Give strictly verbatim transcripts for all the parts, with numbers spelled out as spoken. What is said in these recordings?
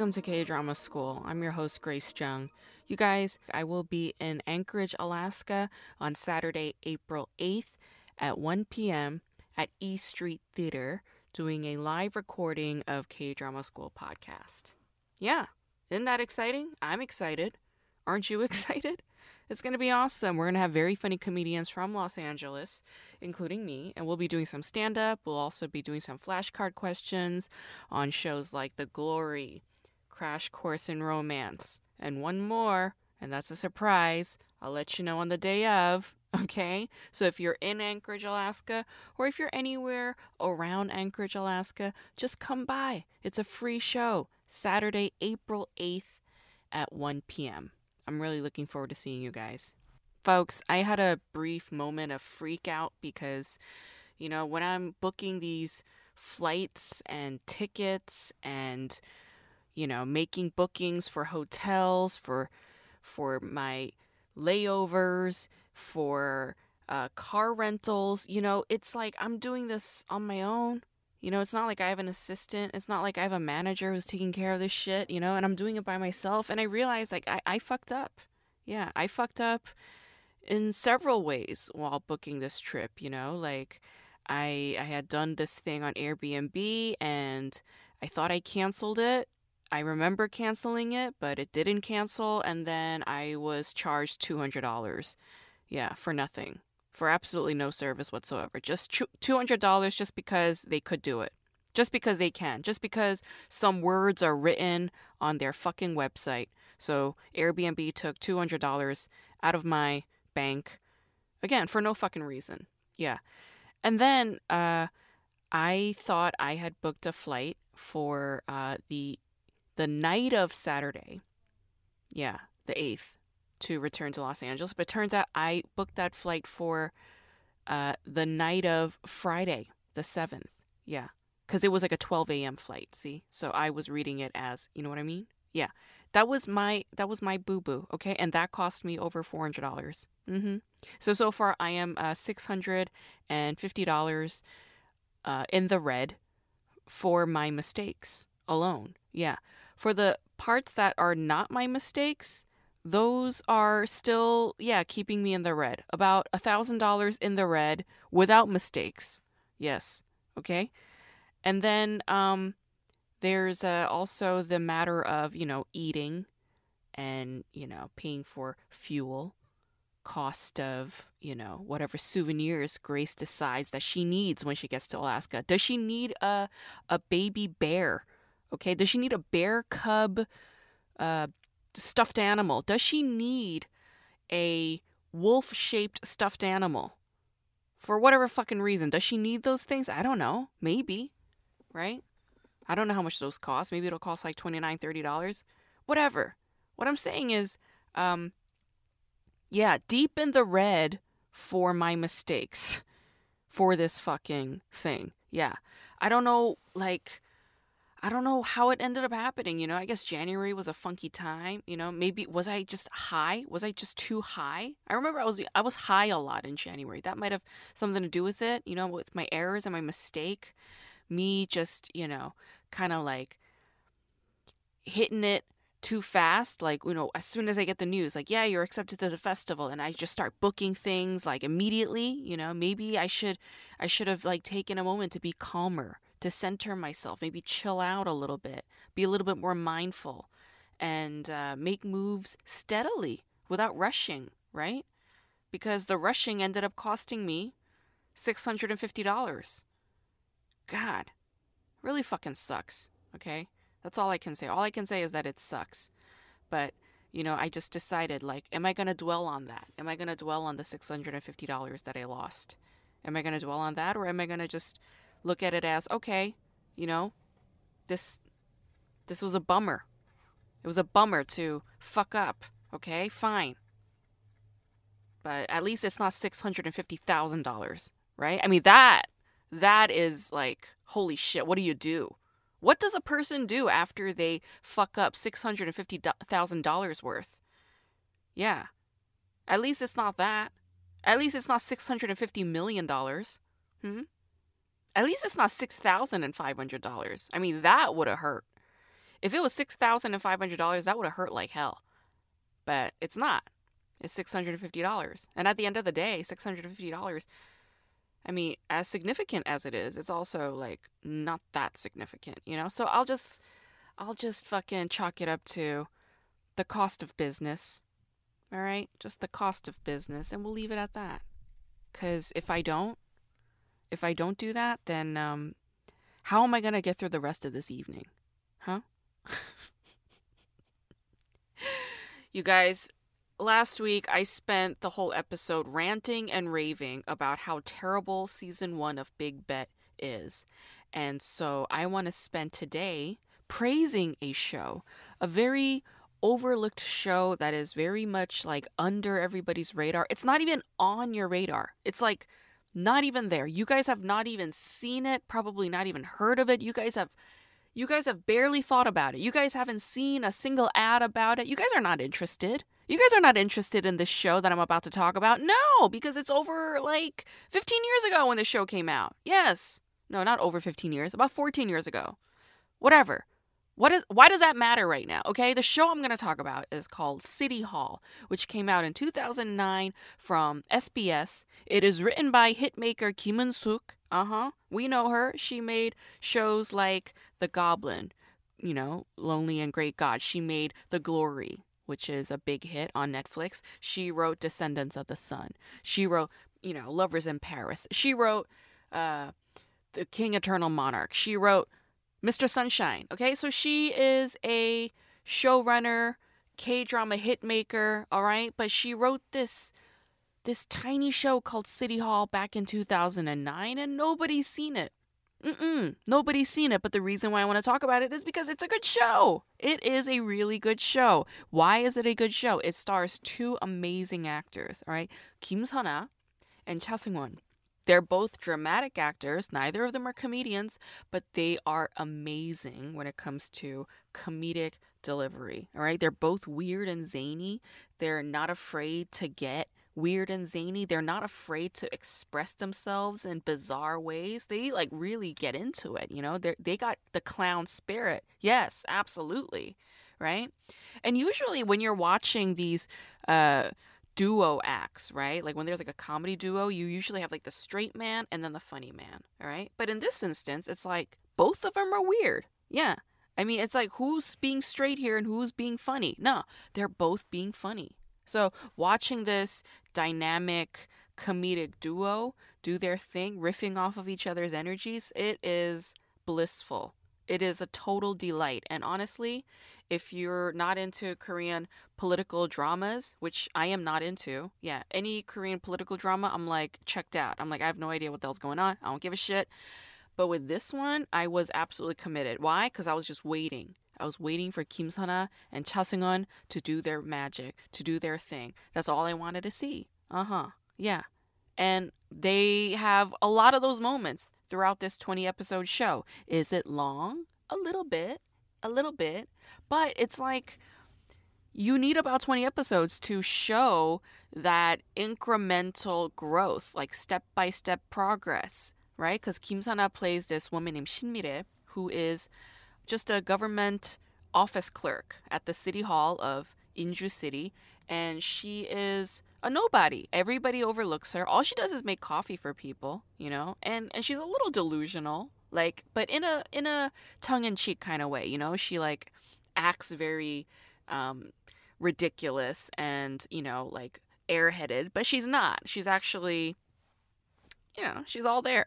Welcome to K-Drama School. I'm your host, Grace Jung. You guys, I will be in Anchorage, Alaska on Saturday, April eighth at one p.m. at E Street Theater doing a live recording of K-Drama School podcast. Yeah, isn't that exciting? I'm excited. Aren't you excited? It's going to be awesome. We're going to have very funny comedians from Los Angeles, including me, and we'll be doing some stand-up. We'll also be doing some flashcard questions on shows like The Glory, Crash Course in Romance, and one more, and that's a surprise. I'll let you know on the day of, okay? So if you're in Anchorage, Alaska, or if you're anywhere around Anchorage, Alaska, just come by. It's a free show, Saturday, April eighth at one p.m. I'm really looking forward to seeing you guys. Folks, I had a brief moment of freak out because, you know, when I'm booking these flights and tickets and, you know, making bookings for hotels, for for my layovers, for uh, car rentals, you know, it's like I'm doing this on my own. You know, it's not like I have an assistant. It's not like I have a manager who's taking care of this shit, you know, and I'm doing it by myself. And I realized, like, I, I fucked up. Yeah, I fucked up in several ways while booking this trip, you know. Like, I I had done this thing on Airbnb, and I thought I canceled it. I remember canceling it, but it didn't cancel. And then I was charged two hundred dollars, yeah, for nothing. For absolutely no service whatsoever. Just two hundred dollars just because they could do it. Just because they can. Just because some words are written on their fucking website. So Airbnb took two hundred dollars out of my bank. Again, for no fucking reason. Yeah. And then uh, I thought I had booked a flight for uh, the the night of Saturday. Yeah, the eighth. To return to Los Angeles, but it turns out I booked that flight for uh, the night of Friday, the seventh. Yeah, because it was like a twelve a.m. flight. See, so I was reading it as, you know what I mean? Yeah, that was my that was my boo boo. Okay, and that cost me over four hundred dollars. Mm-hmm. So so far I am uh, six hundred and fifty dollars uh, in the red for my mistakes alone. Yeah, for the parts that are not my mistakes. Those are still, yeah, keeping me in the red. About one thousand dollars in the red without mistakes. Yes. Okay. And then um, there's uh, also the matter of, you know, eating and, you know, paying for fuel, cost of, you know, whatever souvenirs Grace decides that she needs when she gets to Alaska. Does she need a, a baby bear? Okay. Does she need a bear cub uh stuffed animal? Does she need a wolf-shaped stuffed animal? For whatever fucking reason. Does she need those things? I don't know. Maybe. Right? I don't know how much those cost. Maybe it'll cost like twenty-nine dollars, thirty dollars. Whatever. What I'm saying is, um, yeah, deep in the red for my mistakes. For this fucking thing. Yeah. I don't know, like... I don't know how it ended up happening, you know. I guess January was a funky time, you know. Maybe, was I just high? Was I just too high? I remember I was I was high a lot in January. That might have something to do with it, you know, with my errors and my mistake. Me just, you know, kind of like hitting it too fast. Like, you know, as soon as I get the news, like, yeah, you're accepted to the festival. And I just start booking things, like, immediately, you know. Maybe I should, I should have, like, taken a moment to be calmer. To center myself, maybe chill out a little bit, be a little bit more mindful, and uh, make moves steadily without rushing, right? Because the rushing ended up costing me six hundred fifty dollars. God, really fucking sucks, okay? That's all I can say. All I can say is that it sucks. But, you know, I just decided, like, am I going to dwell on that? Am I going to dwell on the six hundred fifty dollars that I lost? Am I going to dwell on that, or am I going to just... look at it as, okay, you know, this this was a bummer. It was a bummer to fuck up, okay? Fine. But at least it's not six hundred fifty thousand dollars, right? I mean, that, that is like, holy shit, what do you do? What does a person do after they fuck up six hundred fifty thousand dollars worth? Yeah. At least it's not that. At least it's not six hundred fifty million dollars. Hmm? At least it's not six thousand five hundred dollars. I mean, that would have hurt. If it was six thousand five hundred dollars, that would have hurt like hell. But it's not. It's six hundred fifty dollars. And at the end of the day, six hundred fifty dollars, I mean, as significant as it is, it's also, like, not that significant, you know? So I'll just, I'll just fucking chalk it up to the cost of business, all right? Just the cost of business, and we'll leave it at that. Because if I don't, if I don't do that, then um, how am I going to get through the rest of this evening? Huh? You guys, last week I spent the whole episode ranting and raving about how terrible season one of Big Bet is. And so I want to spend today praising a show, a very overlooked show that is very much like under everybody's radar. It's not even on your radar. It's like not even there. You guys have not even seen it, probably not even heard of it. You guys have you guys have barely thought about it. You guys haven't seen a single ad about it. You guys are not interested. You guys are not interested in this show that I'm about to talk about. No, because it's over like fifteen years ago when the show came out. Yes. No, not over fifteen years, about fourteen years ago. Whatever. What is, why does that matter right now? Okay, the show I'm going to talk about is called City Hall, which came out in two thousand nine from S B S. It is written by hitmaker Kim Eun-sook. Uh-huh. We know her. She made shows like The Goblin, you know, Lonely and Great God. She made The Glory, which is a big hit on Netflix. She wrote Descendants of the Sun. She wrote, you know, Lovers in Paris. She wrote uh, The King Eternal Monarch. She wrote Mister Sunshine, okay? So she is a showrunner, K-drama hitmaker, all right? But she wrote this this tiny show called City Hall back in two thousand nine, and nobody's seen it. Mm-mm, nobody's seen it, but the reason why I want to talk about it is because it's a good show. It is a really good show. Why is it a good show? It stars two amazing actors, all right? Kim Sun-ah and Cha Seung-won. They're both dramatic actors. Neither of them are comedians, but they are amazing when it comes to comedic delivery. All right. They're both weird and zany. They're not afraid to get weird and zany. They're not afraid to express themselves in bizarre ways. They like really get into it. You know, they they got the clown spirit. Yes, absolutely. Right. And usually when you're watching these, uh, duo acts, right? Like when there's like a comedy duo, you usually have like the straight man and then the funny man, all right? But in this instance, it's like both of them are weird. Yeah. I mean, it's like who's being straight here and who's being funny? No, they're both being funny. So watching this dynamic comedic duo do their thing, riffing off of each other's energies, it is blissful. It is a total delight. And honestly, if you're not into Korean political dramas, which I am not into, yeah, any Korean political drama, I'm like checked out. I'm like, I have no idea what the hell's going on. I don't give a shit. But with this one, I was absolutely committed. Why? Because I was just waiting. I was waiting for Kim Sun-ah and Cha Seung-won to do their magic, to do their thing. That's all I wanted to see. Uh-huh. Yeah. And they have a lot of those moments throughout this twenty episode show. Is it long? A little bit, a little bit, but it's like you need about twenty episodes to show that incremental growth, like step-by-step progress, right? Because Kim Sun-ah plays this woman named Shin Mi-rae, who is just a government office clerk at the city hall of Inju City, and she is a nobody. Everybody overlooks her. All she does is make coffee for people, you know, and, and she's a little delusional, like, but in a, in a tongue-in-cheek kind of way, you know, she like acts very um, ridiculous and, you know, like airheaded, but she's not. She's actually, you know, she's all there.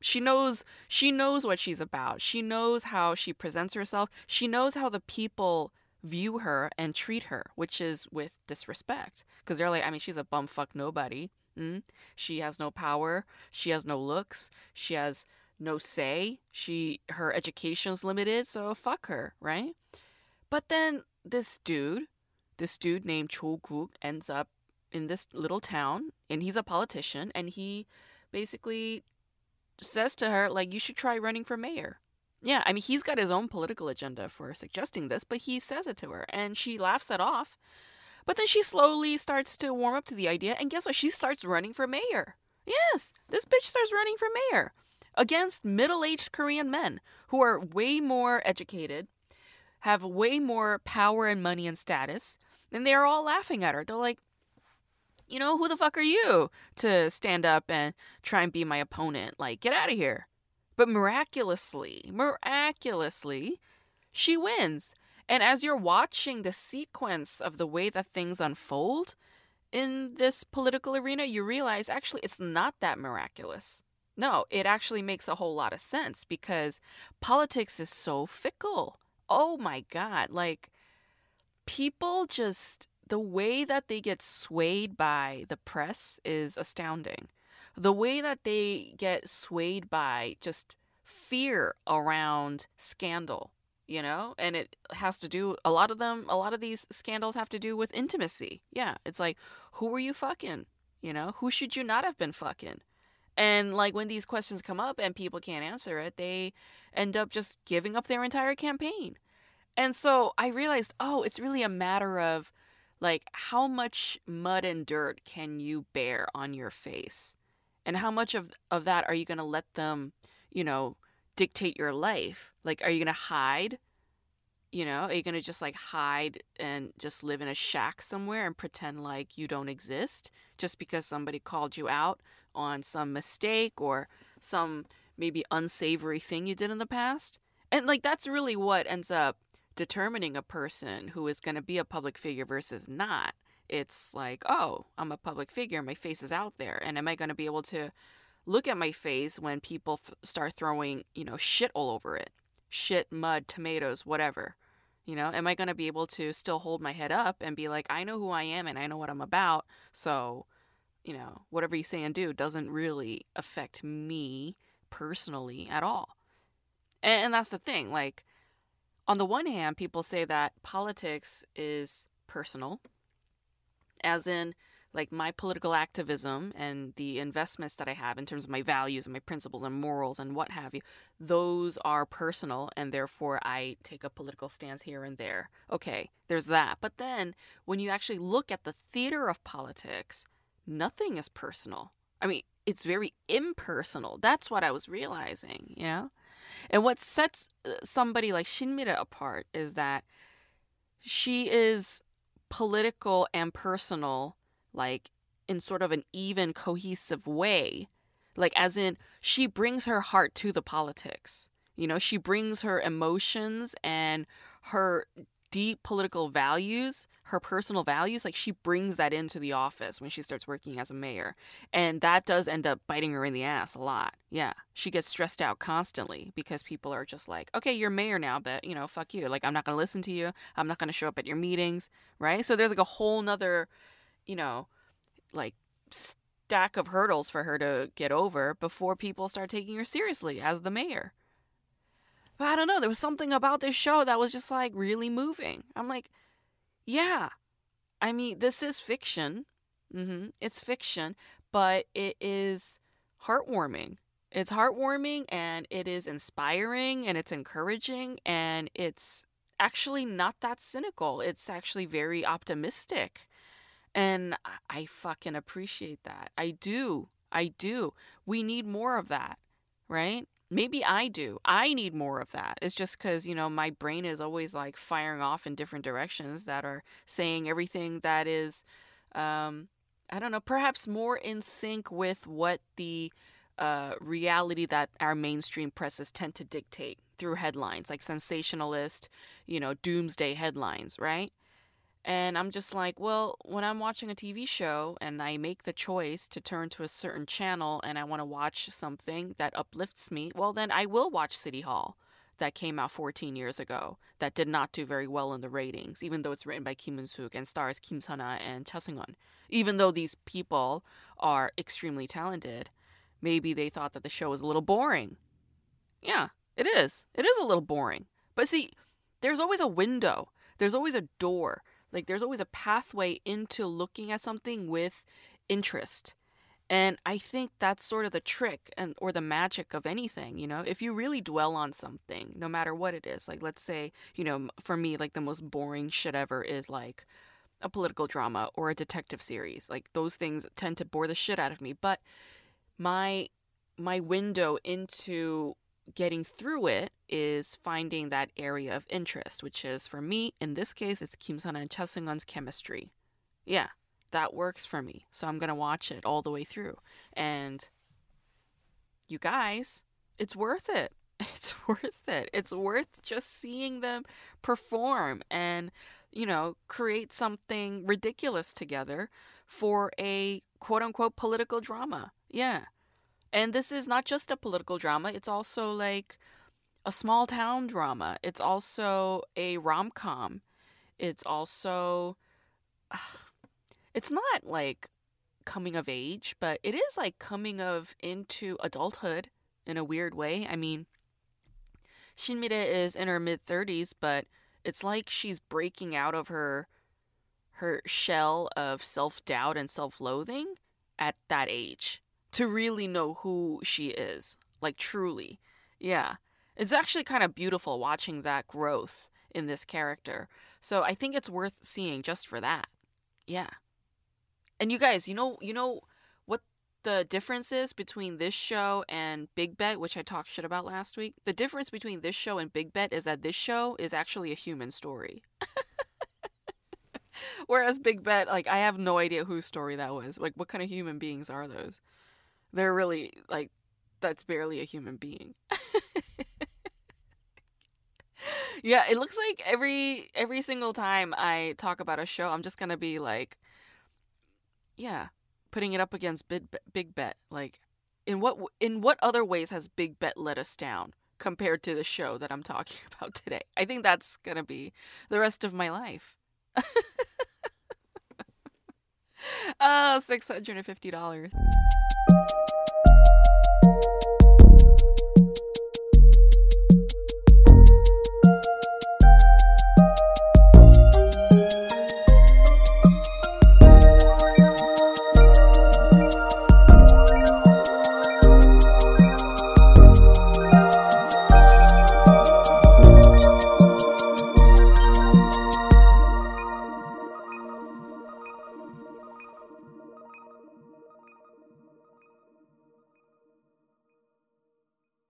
She knows, she knows what she's about. She knows how she presents herself. She knows how the people view her and treat her, which is with disrespect, because they're like, I mean, she's a bumfuck nobody. Mm? She has no power. She has no looks. She has no say. She, her education's limited, so fuck her, right? But then this dude, this dude named Cho Gu ends up in this little town, and he's a politician, and he basically says to her, like, you should try running for mayor. Yeah, I mean, he's got his own political agenda for suggesting this, but he says it to her, and she laughs it off. But then she slowly starts to warm up to the idea, and guess what? She starts running for mayor. Yes, this bitch starts running for mayor against middle-aged Korean men who are way more educated, have way more power and money and status, and they're all laughing at her. They're like, you know, who the fuck are you to stand up and try and be my opponent? Like, get out of here. But miraculously, miraculously, she wins. And as you're watching the sequence of the way that things unfold in this political arena, you realize actually it's not that miraculous. No, it actually makes a whole lot of sense because politics is so fickle. Oh my God. Like, people just... the way that they get swayed by the press is astounding. The way that they get swayed by just fear around scandal, you know? And it has to do, a lot of them, a lot of these scandals have to do with intimacy. Yeah, it's like, who were you fucking? You know, who should you not have been fucking? And like when these questions come up and people can't answer it, they end up just giving up their entire campaign. And so I realized, oh, it's really a matter of, like, how much mud and dirt can you bear on your face? And how much of, of that are you going to let them, you know, dictate your life? Like, are you going to hide? You know, are you going to just, like, hide and just live in a shack somewhere and pretend like you don't exist just because somebody called you out on some mistake or some maybe unsavory thing you did in the past? And, like, that's really what ends up determining a person who is going to be a public figure versus not. It's like, oh, I'm a public figure. My face is out there. And am I going to be able to look at my face when people f- start throwing, you know, shit all over it? Shit, mud, tomatoes, whatever. You know, am I going to be able to still hold my head up and be like, I know who I am and I know what I'm about. So, you know, whatever you say and do doesn't really affect me personally at all. And, and that's the thing. Like, on the one hand, people say that politics is personal, as in, like, my political activism and the investments that I have in terms of my values and my principles and morals and what have you, those are personal, and therefore I take a political stance here and there. Okay, there's that. But then when you actually look at the theater of politics, nothing is personal. I mean, it's very impersonal. That's what I was realizing, you know? And what sets somebody like Shin Mi-rae apart is that she is political and personal, like, in sort of an even, cohesive way. Like, as in, she brings her heart to the politics. You know, she brings her emotions and her deep political values, her personal values, like, she brings that into the office when she starts working as a mayor. And that does end up biting her in the ass a lot. Yeah. She gets stressed out constantly because people are just like, okay, you're mayor now, but, you know, fuck you. Like, I'm not going to listen to you. I'm not going to show up at your meetings, right? So there's, like, a whole nother, you know, like, stack of hurdles for her to get over before people start taking her seriously as the mayor. But I don't know, there was something about this show that was just, like, really moving. I'm like, yeah, I mean, this is fiction. Mm-hmm. It's fiction, but it is heartwarming. It's heartwarming, and it is inspiring, and it's encouraging, and it's actually not that cynical. It's actually very optimistic, and I fucking appreciate that. I do. I do. We need more of that, right? Maybe I do. I need more of that. It's just because, you know, my brain is always, like, firing off in different directions that are saying everything that is, um, I don't know, perhaps more in sync with what the uh, reality that our mainstream presses tend to dictate through headlines, like sensationalist, you know, doomsday headlines, right? And I'm just like, well, when I'm watching a T V show and I make the choice to turn to a certain channel and I want to watch something that uplifts me, well, then I will watch City Hall that came out fourteen years ago that did not do very well in the ratings, even though it's written by Kim Eun-sook and stars Kim Sun-ah and Cha Seung-won. Even though these people are extremely talented, maybe they thought that the show was a little boring. Yeah, it is. It is a little boring. But see, there's always a window. There's always a door. Like, there's always a pathway into looking at something with interest. And I think that's sort of the trick and or the magic of anything, you know? If you really dwell on something, no matter what it is, like, let's say, you know, for me, like, the most boring shit ever is, like, a political drama or a detective series. Like, those things tend to bore the shit out of me. But my my window into getting through it is finding that area of interest, which is, for me, in this case, it's Kim Sun-ah and Cha Seung-won's chemistry. Yeah, that works for me. So I'm going to watch it all the way through. And you guys, it's worth it. It's worth it. It's worth just seeing them perform and, you know, create something ridiculous together for a quote-unquote political drama. Yeah. And this is not just a political drama. It's also like a small town drama. It's also a rom-com. It's also, uh, it's not like coming of age, but it is like coming of into adulthood in a weird way. I mean, Shin Mi-rae is in her mid-thirties, but it's like she's breaking out of her her shell of self-doubt and self-loathing at that age to really know who she is, like truly. Yeah. It's actually kind of beautiful watching that growth in this character. So I think it's worth seeing just for that. Yeah. And you guys, you know, you know what the difference is between this show and Big Bet, which I talked shit about last week? The difference between this show and Big Bet is that this show is actually a human story. Whereas Big Bet, like, I have no idea whose story that was. Like, what kind of human beings are those? They're really, like, that's barely a human being. Yeah, it looks like every every single time I talk about a show, I'm just going to be, like, yeah, putting it up against Big Bet, Big Bet. Like, in what in what other ways has Big Bet let us down compared to the show that I'm talking about today? I think that's going to be the rest of my life. Oh, six hundred fifty dollars.